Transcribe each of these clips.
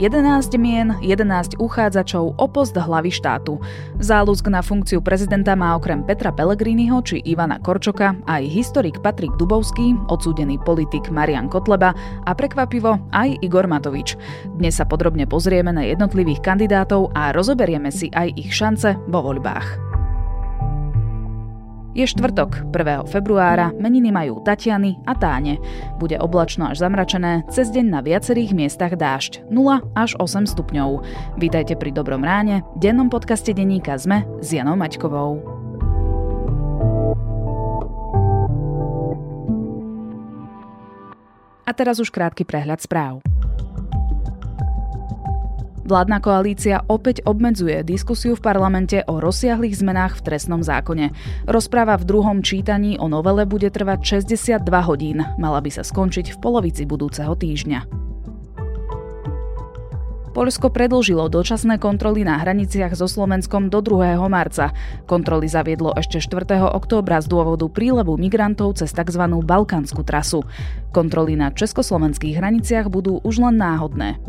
11 mien, 11 uchádzačov o post hlavy štátu. Záľusk na funkciu prezidenta má okrem Petra Pellegriniho či Ivana Korčoka aj historik Patrik Dubovský, odsúdený politik Marián Kotleba a prekvapivo aj Igor Matovič. Dnes sa podrobne pozrieme na jednotlivých kandidátov a rozoberieme si aj ich šance vo voľbách. Je štvrtok, 1. februára, meniny majú Tatiany a Táne. Bude oblačno až zamračené, cez deň na viacerých miestach dážď, 0 až 8 stupňov. Vítajte pri Dobrom ráne, dennom podcaste denníka Sme s Janou Maťkovou. A teraz už krátky prehľad správ. Vládna koalícia opäť obmedzuje diskusiu v parlamente o rozsiahlych zmenách v trestnom zákone. Rozprava v druhom čítaní o novele bude trvať 62 hodín. Mala by sa skončiť v polovici budúceho týždňa. Poľsko predĺžilo dočasné kontroly na hraniciach so Slovenskom do 2. marca. Kontroly zaviedlo ešte 4. októbra z dôvodu prílevu migrantov cez tzv. Balkánsku trasu. Kontroly na československých hraniciach budú už len náhodné.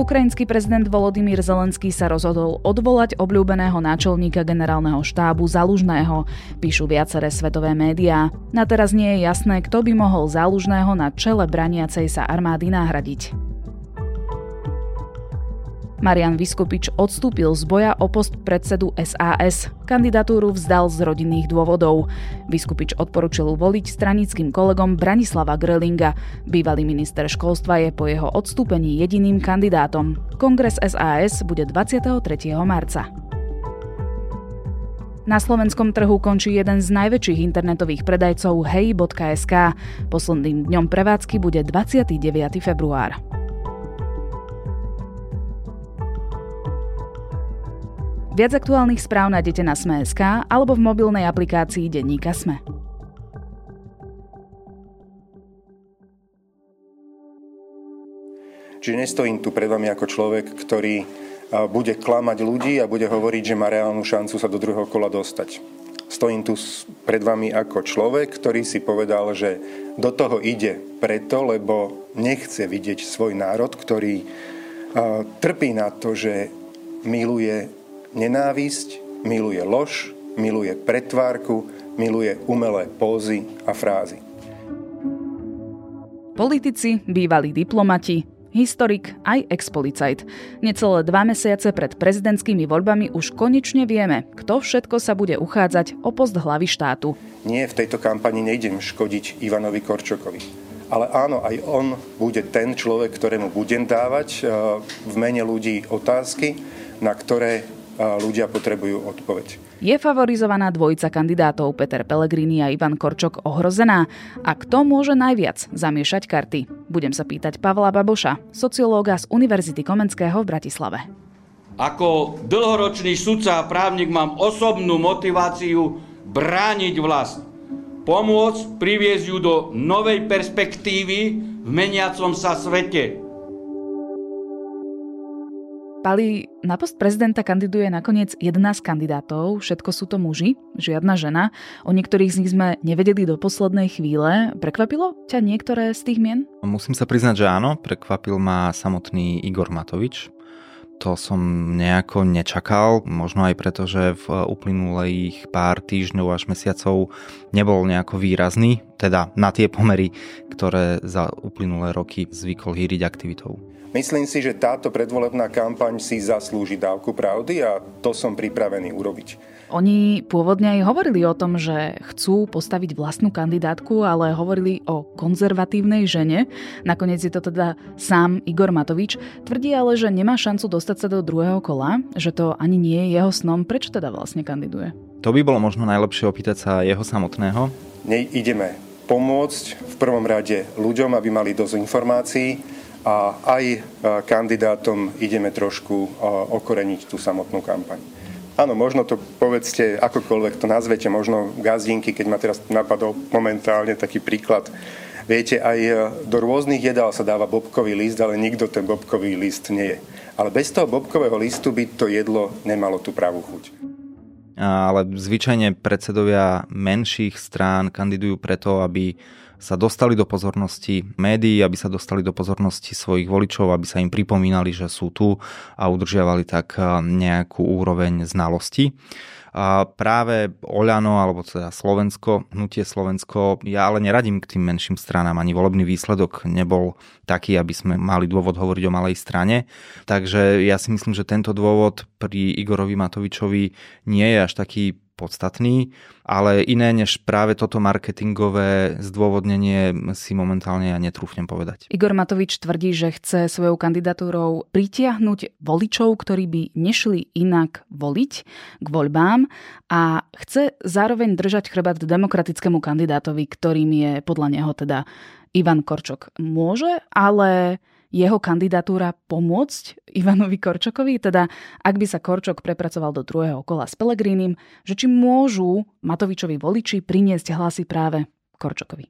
Ukrajinský prezident Volodymyr Zelenský sa rozhodol odvolať obľúbeného náčelníka generálneho štábu Zalužného, píšu viaceré svetové médiá. Na teraz nie je jasné, kto by mohol Zalužného na čele braniacej sa armády nahradiť. Marian Viskupič odstúpil z boja o post predsedu SAS. Kandidatúru vzdal z rodinných dôvodov. Viskupič odporučil voliť stranickým kolegom Branislava Grelinga. Bývalý minister školstva je po jeho odstúpení jediným kandidátom. Kongres SAS bude 23. marca. Na slovenskom trhu končí jeden z najväčších internetových predajcov hej.sk. Posledným dňom prevádzky bude 29. február. Viac aktuálnych správ nájdete na Sme.sk alebo v mobilnej aplikácii denníka Sme. Čiže nestojím tu pred vami ako človek, ktorý bude klamať ľudí a bude hovoriť, že má reálnu šancu sa do druhého kola dostať. Stojím tu pred vami ako človek, ktorý si povedal, že do toho ide preto, lebo nechce vidieť svoj národ, ktorý trpí na to, že miluje nenávisť, miluje lož, miluje pretvárku, miluje umelé pózy a frázy. Politici, bývalí diplomati, historik aj ex-policajt. Necelé 2 mesiace pred prezidentskými voľbami už konečne vieme, kto všetko sa bude uchádzať o post hlavy štátu. Nie, v tejto kampani nejdem škodiť Ivanovi Korčokovi. Ale áno, aj on bude ten človek, ktorému budem dávať v mene ľudí otázky, na ktoré ľudia potrebujú odpoveď. Je favorizovaná dvojica kandidátov Peter Pellegrini a Ivan Korčok ohrozená? A kto môže najviac zamiešať karty? Budem sa pýtať Pavla Baboša, sociológa z Univerzity Komenského v Bratislave. Ako dlhoročný sudca a právnik mám osobnú motiváciu brániť vlast, pomôcť priviesť ju do novej perspektívy v meniacom sa svete. Pali, na post prezidenta kandiduje nakoniec 11 kandidátov, všetko sú to muži, žiadna žena. O niektorých z nich sme nevedeli do poslednej chvíle. Prekvapilo ťa niektoré z tých mien? Musím sa priznať, že áno, prekvapil ma samotný Igor Matovič. To som nejako nečakal, možno aj preto, že v uplynulých pár týždňov až mesiacov nebol nejako výrazný, teda na tie pomery, ktoré za uplynulé roky zvykol hýriť aktivitou. Myslím si, že táto predvolebná kampaň si zaslúži dávku pravdy a to som pripravený urobiť. Oni pôvodne aj hovorili o tom, že chcú postaviť vlastnú kandidátku, ale hovorili o konzervatívnej žene. Nakoniec je to teda sám Igor Matovič. Tvrdí ale, že nemá šancu dostať sa do druhého kola, že to ani nie je jeho snom. Prečo teda vlastne kandiduje? To by bolo možno najlepšie opýtať sa jeho samotného. Ideme pomôcť v prvom rade ľuďom, aby mali dosť informácií, a aj kandidátom ideme trošku okoreniť tú samotnú kampaň. Áno, možno to povedzte, akokoľvek to nazvete, možno gazdinky, keď ma teraz napadol momentálne taký príklad. Viete, aj do rôznych jedál sa dáva bobkový list, ale nikto ten bobkový list nie je. Ale bez toho bobkového listu by to jedlo nemalo tú pravú chuť. Ale zvyčajne predsedovia menších strán kandidujú preto, aby sa dostali do pozornosti médií, aby sa dostali do pozornosti svojich voličov, aby sa im pripomínali, že sú tu a udržiavali tak nejakú úroveň znalosti. A práve Oľano, alebo teda Slovensko, hnutie Slovensko, ja ale neradím k tým menším stranám, ani volebný výsledok nebol taký, aby sme mali dôvod hovoriť o malej strane. Takže ja si myslím, že tento dôvod pri Igorovi Matovičovi nie je až taký podstatný, ale iné než práve toto marketingové zdôvodnenie si momentálne ja netrúfnem povedať. Igor Matovič tvrdí, že chce svojou kandidatúrou pritiahnuť voličov, ktorí by nešli inak voliť k voľbám a chce zároveň držať chrbát demokratickému kandidátovi, ktorým je podľa neho teda Ivan Korčok. Môže, ale jeho kandidatúra pomôcť Ivanovi Korčokovi? Teda, ak by sa Korčok prepracoval do druhého kola s Pellegrinim, že či môžu Matovičovi voliči priniesť hlasy práve Korčokovi?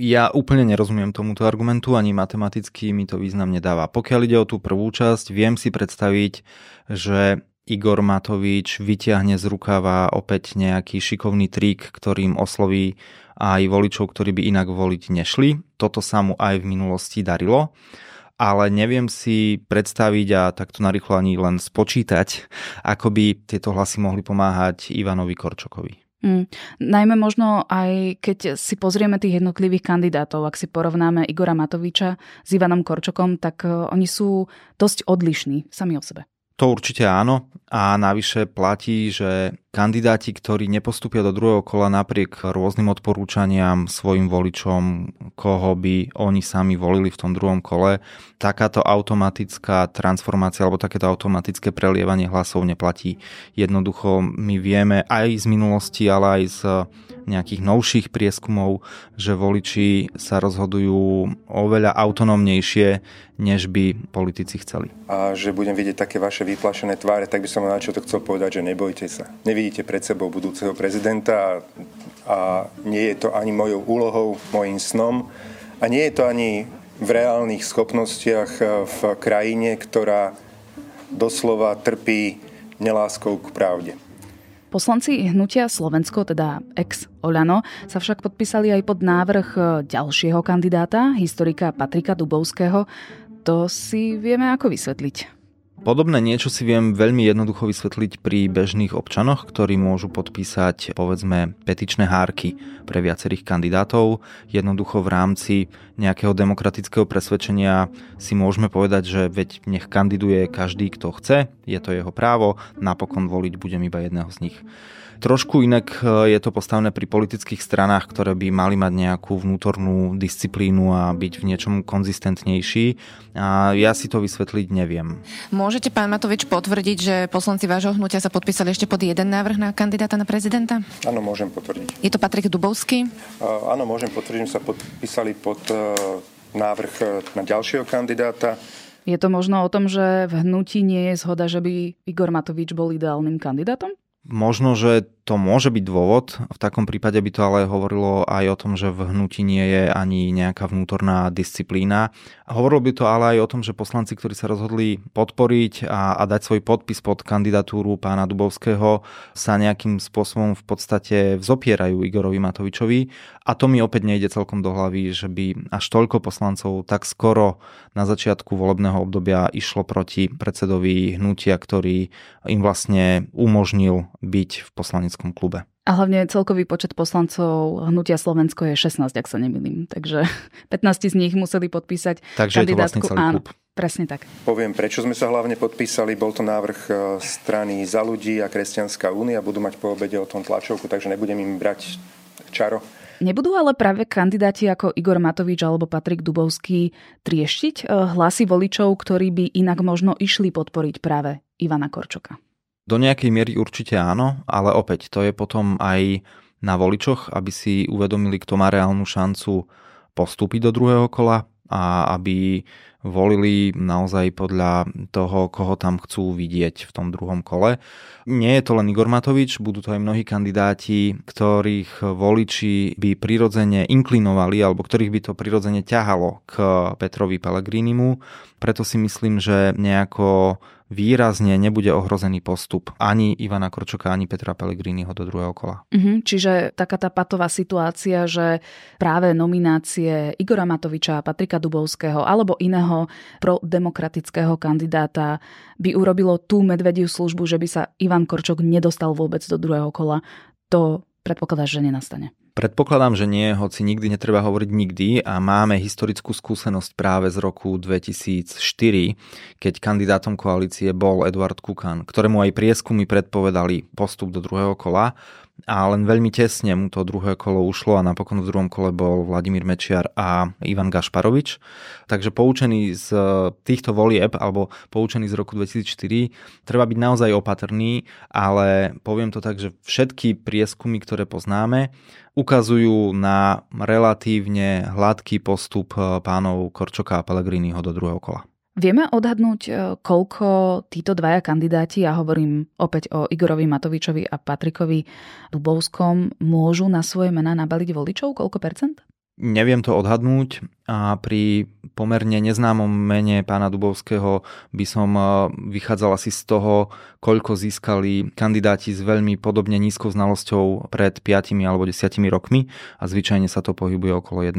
Ja úplne nerozumiem tomuto argumentu, ani matematicky mi to význam nedáva. Pokiaľ ide o tú prvú časť, viem si predstaviť, že Igor Matovič vyťahne z rukava opäť nejaký šikovný trik, ktorým osloví aj voličov, ktorí by inak voliť nešli. Toto sa mu aj v minulosti darilo. Ale neviem si predstaviť a takto narýchlo ani len spočítať, ako by tieto hlasy mohli pomáhať Ivanovi Korčokovi. Najmä možno aj keď si pozrieme tých jednotlivých kandidátov, ak si porovnáme Igora Matoviča s Ivanom Korčokom, tak oni sú dosť odlišní sami o sebe. To určite áno a navyše platí, že kandidáti, ktorí nepostúpia do druhého kola napriek rôznym odporúčaniam svojim voličom, koho by oni sami volili v tom druhom kole, takáto automatická transformácia alebo takéto automatické prelievanie hlasov neplatí. Jednoducho my vieme aj z minulosti, ale aj z nejakých novších prieskumov, že voliči sa rozhodujú oveľa autonómnejšie, než by politici chceli. A že budem vidieť také vaše vyplašené tváre, tak by som na čo to chcel povedať, že nebojte sa. Nevidíte pred sebou budúceho prezidenta a nie je to ani mojou úlohou, mojím snom a nie je to ani v reálnych schopnostiach v krajine, ktorá doslova trpí neláskou k pravde. Poslanci hnutia Slovensko, teda ex-Oľano, sa však podpísali aj pod návrh ďalšieho kandidáta, historika Patrika Dubovského. To si vieme ako vysvetliť. Podobné niečo si viem veľmi jednoducho vysvetliť pri bežných občanoch, ktorí môžu podpísať, povedzme, petičné hárky pre viacerých kandidátov. Jednoducho v rámci nejakého demokratického presvedčenia si môžeme povedať, že veď nech kandiduje každý, kto chce, je to jeho právo, napokon voliť budem iba jedného z nich. Trošku inak je to postavené pri politických stranách, ktoré by mali mať nejakú vnútornú disciplínu a byť v niečom konzistentnejší. A ja si to vysvetliť neviem. Môžete, pán Matovič, potvrdiť, že poslanci vášho hnutia sa podpísali ešte pod jeden návrh na kandidáta na prezidenta? Áno, môžem potvrdiť. Je to Patrik Dubovský? Áno, môžem potvrdiť, že sa podpísali pod návrh na ďalšieho kandidáta. Je to možno o tom, že v hnutí nie je zhoda, že by Igor Matovič bol ideálnym kandidátom? Možno, že to môže byť dôvod, v takom prípade by to ale hovorilo aj o tom, že v hnutí nie je ani nejaká vnútorná disciplína. Hovorilo by to ale aj o tom, že poslanci, ktorí sa rozhodli podporiť a dať svoj podpis pod kandidatúru pána Dubovského, sa nejakým spôsobom v podstate vzopierajú Igorovi Matovičovi. A to mi opäť nejde celkom do hlavy, že by až toľko poslancov tak skoro na začiatku volebného obdobia išlo proti predsedovi hnutia, ktorý im vlastne umožnil byť v poslaneckom klube. A hlavne celkový počet poslancov hnutia Slovensko je 16, ak sa nemýlim. Takže 15 z nich museli podpísať Takže kandidátku. Je to vlastne celý klub. Áno, presne tak. Poviem, prečo sme sa hlavne podpísali. Bol to návrh strany Za ľudí a Kresťanská únia. Budú mať po obede o tom tlačovku, takže nebudem im brať čaro. Nebudú ale práve kandidáti ako Igor Matovič alebo Patrik Dubovský trieštiť hlasy voličov, ktorí by inak možno išli podporiť práve Ivana Korčoka? Do nejakej miery určite áno, ale opäť to je potom aj na voličoch, aby si uvedomili, kto má reálnu šancu postúpiť do druhého kola a aby volili naozaj podľa toho, koho tam chcú vidieť v tom druhom kole. Nie je to len Igor Matovič, budú to aj mnohí kandidáti, ktorých voliči by prirodzene inklinovali alebo ktorých by to prirodzene ťahalo k Petrovi Pellegrinimu. Preto si myslím, že nejako výrazne nebude ohrozený postup ani Ivana Korčoka, ani Petra Pellegriniho do druhého kola. Čiže taká tá patová situácia, že práve nominácie Igora Matoviča, Patrika Dubovského alebo iného prodemokratického kandidáta by urobilo tú medvediu službu, že by sa Ivan Korčok nedostal vôbec do druhého kola. To predpokladáš, že nenastane? Predpokladám, že nie, hoci nikdy netreba hovoriť nikdy a máme historickú skúsenosť práve z roku 2004, keď kandidátom koalície bol Eduard Kukan, ktorému aj prieskumy predpovedali postup do druhého kola a len veľmi tesne mu to druhé kolo ušlo a napokon v druhom kole bol Vladimír Mečiar a Ivan Gašparovič. Takže poučený z týchto volieb alebo poučený z roku 2004 treba byť naozaj opatrný, ale poviem to tak, že všetky prieskumy, ktoré poznáme, ukazujú na relatívne hladký postup pánov Korčoka a Pellegriniho do druhého kola. Vieme odhadnúť, koľko títo dvaja kandidáti, ja hovorím opäť o Igorovi Matovičovi a Patrikovi Dubovskom, môžu na svoje mená nabaliť voličov? Koľko percent? Neviem to odhadnúť a pri pomerne neznámom mene pána Dubovského by som vychádzal asi z toho, koľko získali kandidáti s veľmi podobne nízkou znalosťou pred 5 alebo 10 rokmi a zvyčajne sa to pohybuje okolo 1%.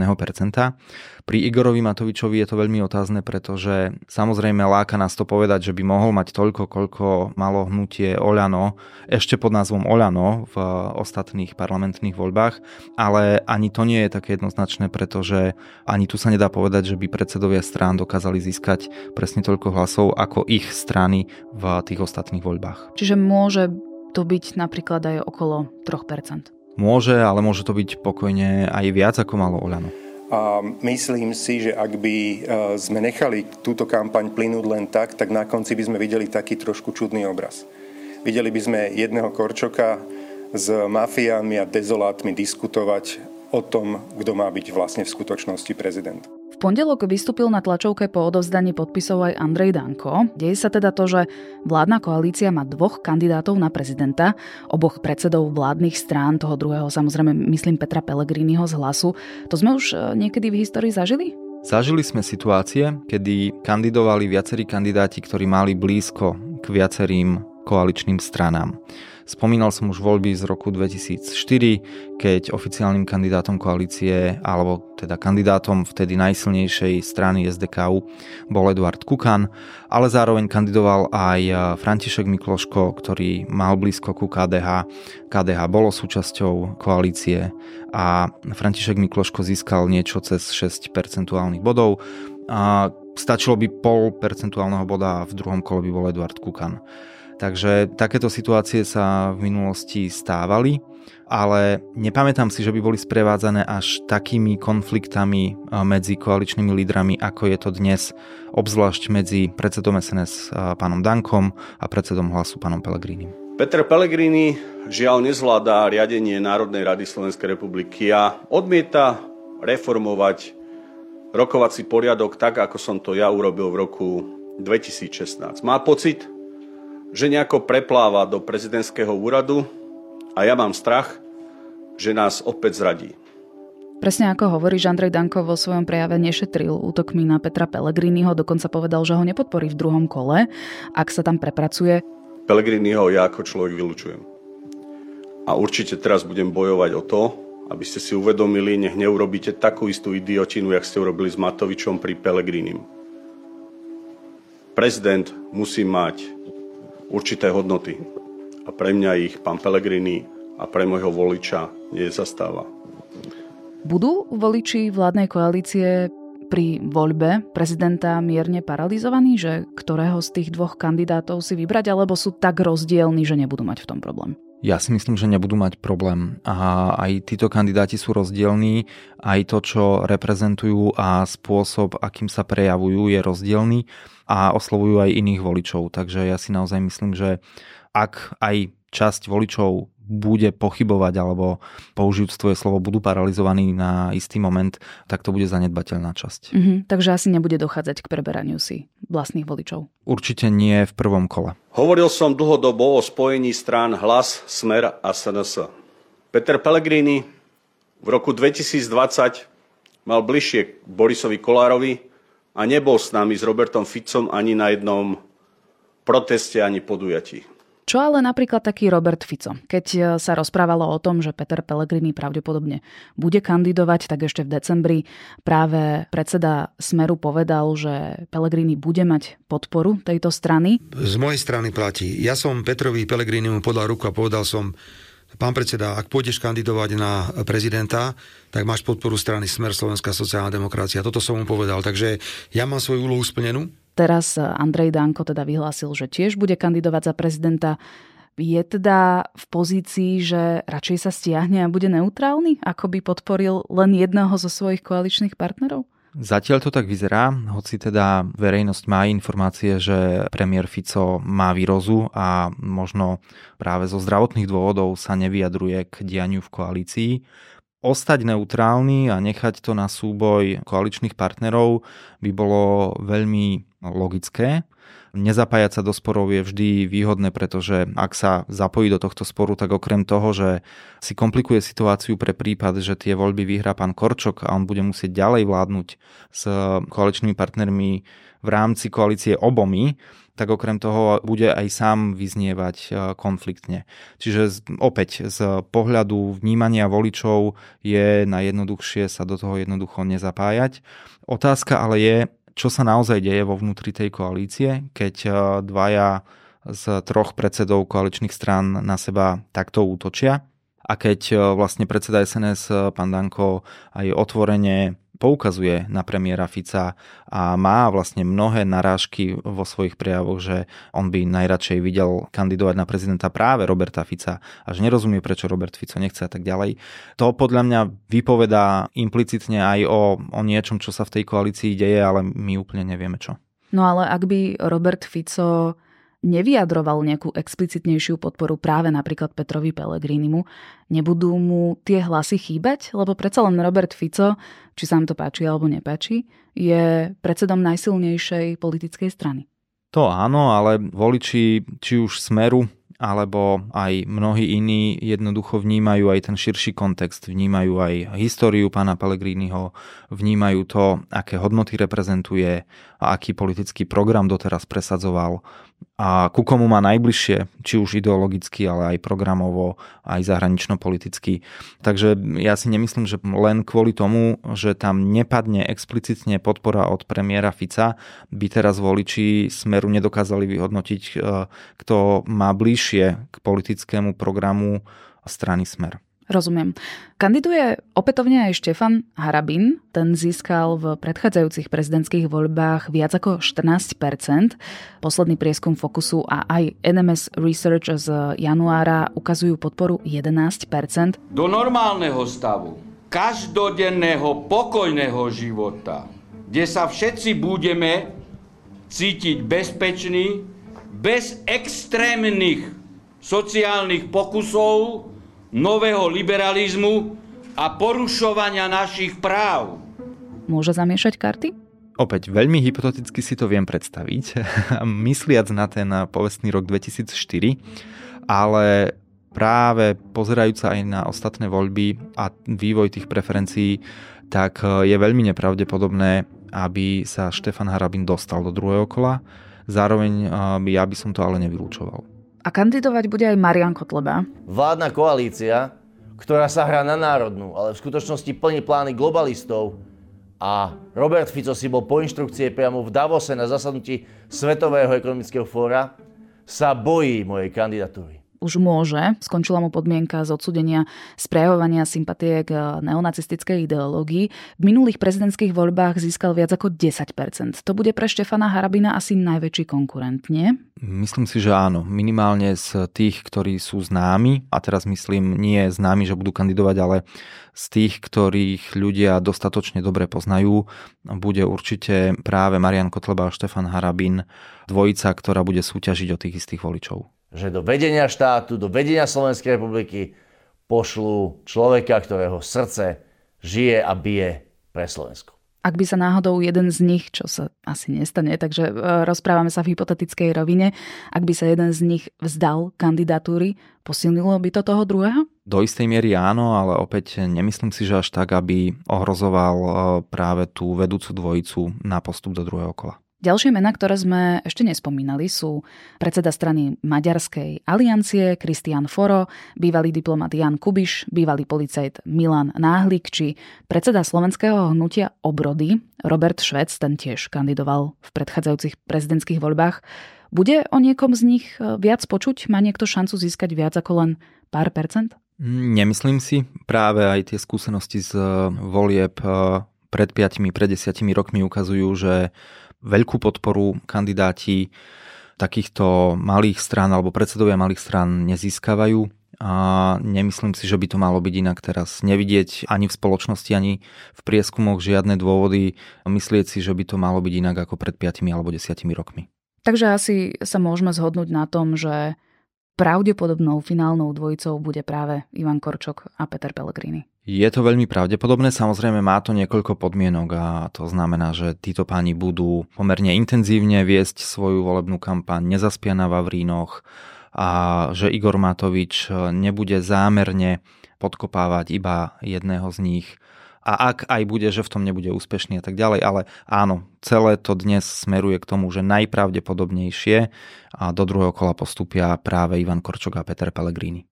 Pri Igorovi Matovičovi je to veľmi otázne, pretože samozrejme láka nás to povedať, že by mohol mať toľko, koľko malo hnutie Oľano, ešte pod názvom Oľano v ostatných parlamentných voľbách, ale ani to nie je také jednoznačné, pretože ani tu sa nedá povedať, že by predsedovia strán dokázali získať presne toľko hlasov ako ich strany v tých ostatných voľbách. Čiže môže to byť napríklad aj okolo 3%. Môže, ale môže to byť pokojne aj viac ako malo Oľano. A myslím si, že ak by sme nechali túto kampaň plynúť len tak, tak na konci by sme videli taký trošku čudný obraz. Videli by sme jedného Korčoka s mafiánmi a dezolátmi diskutovať o tom, kto má byť vlastne v skutočnosti prezident. V pondelok vystúpil na tlačovke po odovzdaní podpisov aj Andrej Danko. Deje sa teda to, že vládna koalícia má dvoch kandidátov na prezidenta, oboch predsedov vládnych strán, toho druhého samozrejme myslím Petra Pellegriniho z Hlasu. To sme už niekedy v histórii zažili? Zažili sme situácie, kedy kandidovali viacerí kandidáti, ktorí mali blízko k viacerým koaličným stranám. Spomínal som už voľby z roku 2004, keď oficiálnym kandidátom koalície, alebo teda kandidátom vtedy najsilnejšej strany SDKU bol Eduard Kukan, ale zároveň kandidoval aj František Mikloško, ktorý mal blízko ku KDH. KDH bolo súčasťou koalície a František Mikloško získal niečo cez 6 percentuálnych bodov a stačilo by 0,5 percentuálneho boda a v druhom kole by bol Eduard Kukan. Takže takéto situácie sa v minulosti stávali, ale nepamätám si, že by boli sprevádzané až takými konfliktami medzi koaličnými lídrami, ako je to dnes, obzvlášť medzi predsedom SNS pánom Dankom a predsedom Hlasu pánom Pellegrinim. Peter Pellegrini žiaľ nezvládá riadenie Národnej rady Slovenskej republiky a odmieta reformovať rokovací poriadok tak, ako som to ja urobil v roku 2016. Má pocit, že nejako prepláva do prezidentského úradu a ja mám strach, že nás opäť zradí. Presne ako hovoríš, Andrej Danko vo svojom prejave nešetril útokmi na Petra Pellegriniho, dokonca povedal, že ho nepodporí v druhom kole, ak sa tam prepracuje. Pellegriniho ja ako človek vylučujem. A určite teraz budem bojovať o to, aby ste si uvedomili, nech neurobíte takú istú idiotinu, jak ste urobili s Matovičom pri Pellegrinim. Prezident musí mať určité hodnoty. A pre mňa ich pán Pellegrini a pre môjho voliča nezastáva. Budú voliči vládnej koalície pri voľbe prezidenta mierne paralizovaní, že ktorého z tých dvoch kandidátov si vybrať, alebo sú tak rozdielni, že nebudú mať v tom problém? Ja si myslím, že nebudú mať problém. A aj títo kandidáti sú rozdielní, aj to, čo reprezentujú a spôsob, akým sa prejavujú, je rozdielný a oslovujú aj iných voličov. Takže ja si naozaj myslím, že ak aj časť voličov bude pochybovať alebo použijúc tvoje slovo budú paralizovaní na istý moment, tak to bude zanedbateľná časť. Takže asi nebude dochádzať k preberaniu si vlastných voličov. Určite nie v prvom kole. Hovoril som dlhodobo o spojení strán Hlas, Smer a SNS. Peter Pellegrini v roku 2020 mal bližšie k Borisovi Kolárovi a nebol s nami s Robertom Ficom ani na jednom proteste ani podujatí. Čo ale napríklad taký Robert Fico? Keď sa rozprávalo o tom, že Peter Pellegrini pravdepodobne bude kandidovať, tak ešte v decembri práve predseda Smeru povedal, že Pellegrini bude mať podporu tejto strany. Z mojej strany platí. Ja som Petrovi Pellegrinimu podal ruku a povedal som: pán predseda, ak pôjdeš kandidovať na prezidenta, tak máš podporu strany Smer, Slovenská sociálna demokracia. Toto som mu povedal. Takže ja mám svoju úlohu splnenú. Teraz Andrej Danko teda vyhlásil, že tiež bude kandidovať za prezidenta. Je teda v pozícii, že radšej sa stiahne a bude neutrálny, ako by podporil len jedného zo svojich koaličných partnerov? Zatiaľ to tak vyzerá, hoci teda verejnosť má informácie, že premiér Fico má výrozu a možno práve zo zdravotných dôvodov sa nevyjadruje k dianiu v koalícii. Ostať neutrálny a nechať to na súboj koaličných partnerov by bolo veľmi logické. Nezapájať sa do sporov je vždy výhodné, pretože ak sa zapojí do tohto sporu, tak okrem toho, že si komplikuje situáciu pre prípad, že tie voľby vyhrá pán Korčok a on bude musieť ďalej vládnuť s koaličnými partnermi v rámci koalície obomi, tak okrem toho bude aj sám vyznievať konfliktne. Čiže opäť z pohľadu vnímania voličov je najjednoduchšie sa do toho jednoducho nezapájať. Otázka ale je, čo sa naozaj deje vo vnútri tej koalície, keď dvaja z troch predsedov koaličných strán na seba takto útočia a keď vlastne predseda SNS, pán Danko, aj otvorene poukazuje na premiéra Fica a má vlastne mnohé narážky vo svojich prejavoch, že on by najradšej videl kandidovať na prezidenta práve Roberta Fica a že nerozumie, prečo Robert Fico nechce a tak ďalej. To podľa mňa vypovedá implicitne aj o niečom, čo sa v tej koalícii deje, ale my úplne nevieme čo. No ale ak by Robert Fico nevyjadroval nejakú explicitnejšiu podporu práve napríklad Petrovi Pellegrinimu, nebudú mu tie hlasy chýbať? Lebo predsa len Robert Fico, či sa vám to páči alebo nepáči, je predsedom najsilnejšej politickej strany. To áno, ale voliči či už Smeru, alebo aj mnohí iní jednoducho vnímajú aj ten širší kontext, vnímajú aj históriu pána Pellegriniho, vnímajú to, aké hodnoty reprezentuje a aký politický program doteraz presadzoval a ku komu má najbližšie, či už ideologicky, ale aj programovo, aj zahranično-politicky. Takže ja si nemyslím, že len kvôli tomu, že tam nepadne explicitne podpora od premiéra Fica, by teraz voliči Smeru nedokázali vyhodnotiť, kto má bližšie k politickému programu strany Smer. Rozumiem. Kandiduje opätovne aj Štefan Harabin. Ten získal v predchádzajúcich prezidentských voľbách viac ako 14%. Posledný prieskum Fokusu a aj NMS Research z januára ukazujú podporu 11%. Do normálneho stavu, každodenného pokojného života, kde sa všetci budeme cítiť bezpeční, bez extrémnych sociálnych pokusov, nového liberalizmu a porušovania našich práv. Môže zamiešať karty? Opäť veľmi hypoteticky si to viem predstaviť, mysliac na ten povestný rok 2004, ale práve pozerajúc sa aj na ostatné voľby a vývoj tých preferencií, tak je veľmi nepravdepodobné, aby sa Štefan Harabin dostal do druhého kola. Zároveň ja by som to ale nevylúčoval. A kandidovať bude aj Marián Kotleba. Vládna koalícia, ktorá sa hrá na národnú, ale v skutočnosti plní plány globalistov. A Robert Fico si bol po inštrukcie priamo v Davose na zasadnutí Svetového ekonomického fóra, sa bojí mojej kandidatúry. Už môže, skončila mu podmienka z odsúdenia sprejavovania sympatie k neonacistickej ideológii. V minulých prezidentských voľbách získal viac ako 10%. To bude pre Štefana Harabina asi najväčší konkurent, nie? Myslím si, že áno. Minimálne z tých, ktorí sú známi, a teraz myslím nie známi, že budú kandidovať, ale z tých, ktorých ľudia dostatočne dobre poznajú, bude určite práve Marián Kotleba a Štefan Harabin dvojica, ktorá bude súťažiť o tých istých voličov. Že do vedenia štátu, do vedenia Slovenskej republiky pošlú človeka, ktorého srdce žije a bije pre Slovensko. Ak by sa náhodou jeden z nich, čo sa asi nestane, takže rozprávame sa v hypotetickej rovine, ak by sa jeden z nich vzdal kandidatúry, posilnilo by to toho druhého? Do istej miery áno, ale opäť nemyslím si, že až tak, aby ohrozoval práve tú vedúcu dvojicu na postup do druhého kola. Ďalšie mená, ktoré sme ešte nespomínali, sú predseda strany Maďarskej aliancie Krisztián Forró, bývalý diplomat Jan Kubiš, bývalý policajt Milan Náhlik či predseda slovenského hnutia Obrody Robert Švec, ten tiež kandidoval v predchádzajúcich prezidentských voľbách. Bude o niekom z nich viac počuť? Má niekto šancu získať viac ako len pár percent? Nemyslím si. Práve aj tie skúsenosti z volieb pred 5-10 rokmi ukazujú, že veľkú podporu kandidáti takýchto malých strán alebo predsedovia malých strán nezískavajú a nemyslím si, že by to malo byť inak teraz. Nevidieť ani v spoločnosti, ani v prieskumoch žiadne dôvody myslieť si, že by to malo byť inak ako pred 5-10 rokmi. Takže asi sa môžeme zhodnúť na tom, že pravdepodobnou finálnou dvojicou bude práve Ivan Korčok a Peter Pellegrini. Je to veľmi pravdepodobné, samozrejme má to niekoľko podmienok a to znamená, že títo páni budú pomerne intenzívne viesť svoju volebnú kampaň, nezaspia na vavrínoch a že Igor Matovič nebude zámerne podkopávať iba jedného z nich. A ak aj bude, že v tom nebude úspešný a tak ďalej, ale áno, celé to dnes smeruje k tomu, že najpravdepodobnejšie a do druhého kola postupia práve Ivan Korčok a Peter Pellegrini.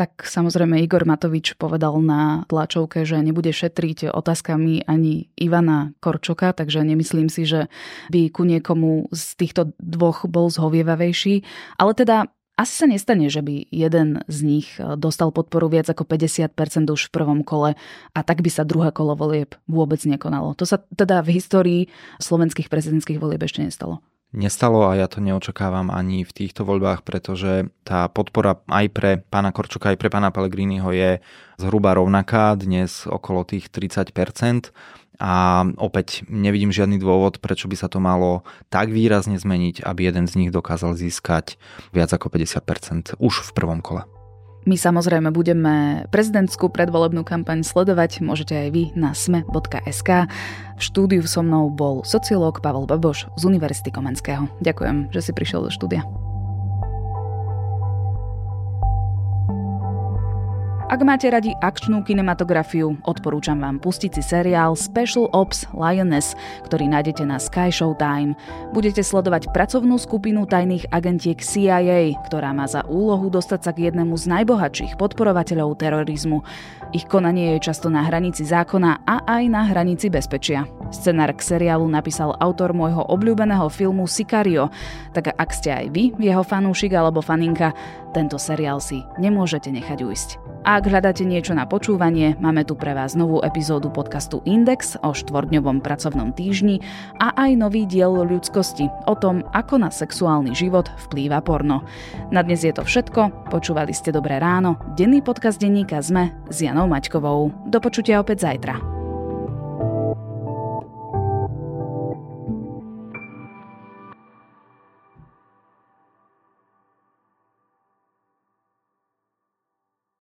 Tak samozrejme Igor Matovič povedal na tlačovke, že nebude šetriť otázkami ani Ivana Korčoka, takže nemyslím si, že by ku niekomu z týchto dvoch bol zhovievavejší, ale teda asi sa nestane, že by jeden z nich dostal podporu viac ako 50% už v prvom kole a tak by sa druhé kolo volieb vôbec nekonalo. To sa teda v histórii slovenských prezidentských volieb ešte nestalo. Nestalo a ja to neočakávam ani v týchto voľbách, pretože tá podpora aj pre pána Korčoka, aj pre pána Pellegriniho je zhruba rovnaká, dnes okolo tých 30%. A opäť nevidím žiadny dôvod, prečo by sa to malo tak výrazne zmeniť, aby jeden z nich dokázal získať viac ako 50% už v prvom kole. My samozrejme budeme prezidentskú predvolebnú kampaň sledovať, môžete aj vy na sme.sk. V štúdiu so mnou bol sociológ Pavel Baboš z Univerzity Komenského. Ďakujem, že si prišiel do štúdia. Ak máte radi akčnú kinematografiu, odporúčam vám pustiť si seriál Special Ops Lioness, ktorý nájdete na Sky Showtime. Budete sledovať pracovnú skupinu tajných agentiek CIA, ktorá má za úlohu dostať sa k jednému z najbohatších podporovateľov terorizmu. Ich konanie je často na hranici zákona a aj na hranici bezpečia. Scenár k seriálu napísal autor môjho obľúbeného filmu Sicario, tak ak ste aj vy jeho fanúšik alebo faninka, tento seriál si nemôžete nechať ujsť. A ak hľadáte niečo na počúvanie, máme tu pre vás novú epizódu podcastu Index o štvorňovom pracovnom týždni a aj nový diel ľudskosti o tom, ako na sexuálny život vplýva porno. Na dnes je to všetko, počúvali ste Dobré ráno, denný podcast denníka SME s Janou Maťkovou. Do počutia opäť zajtra.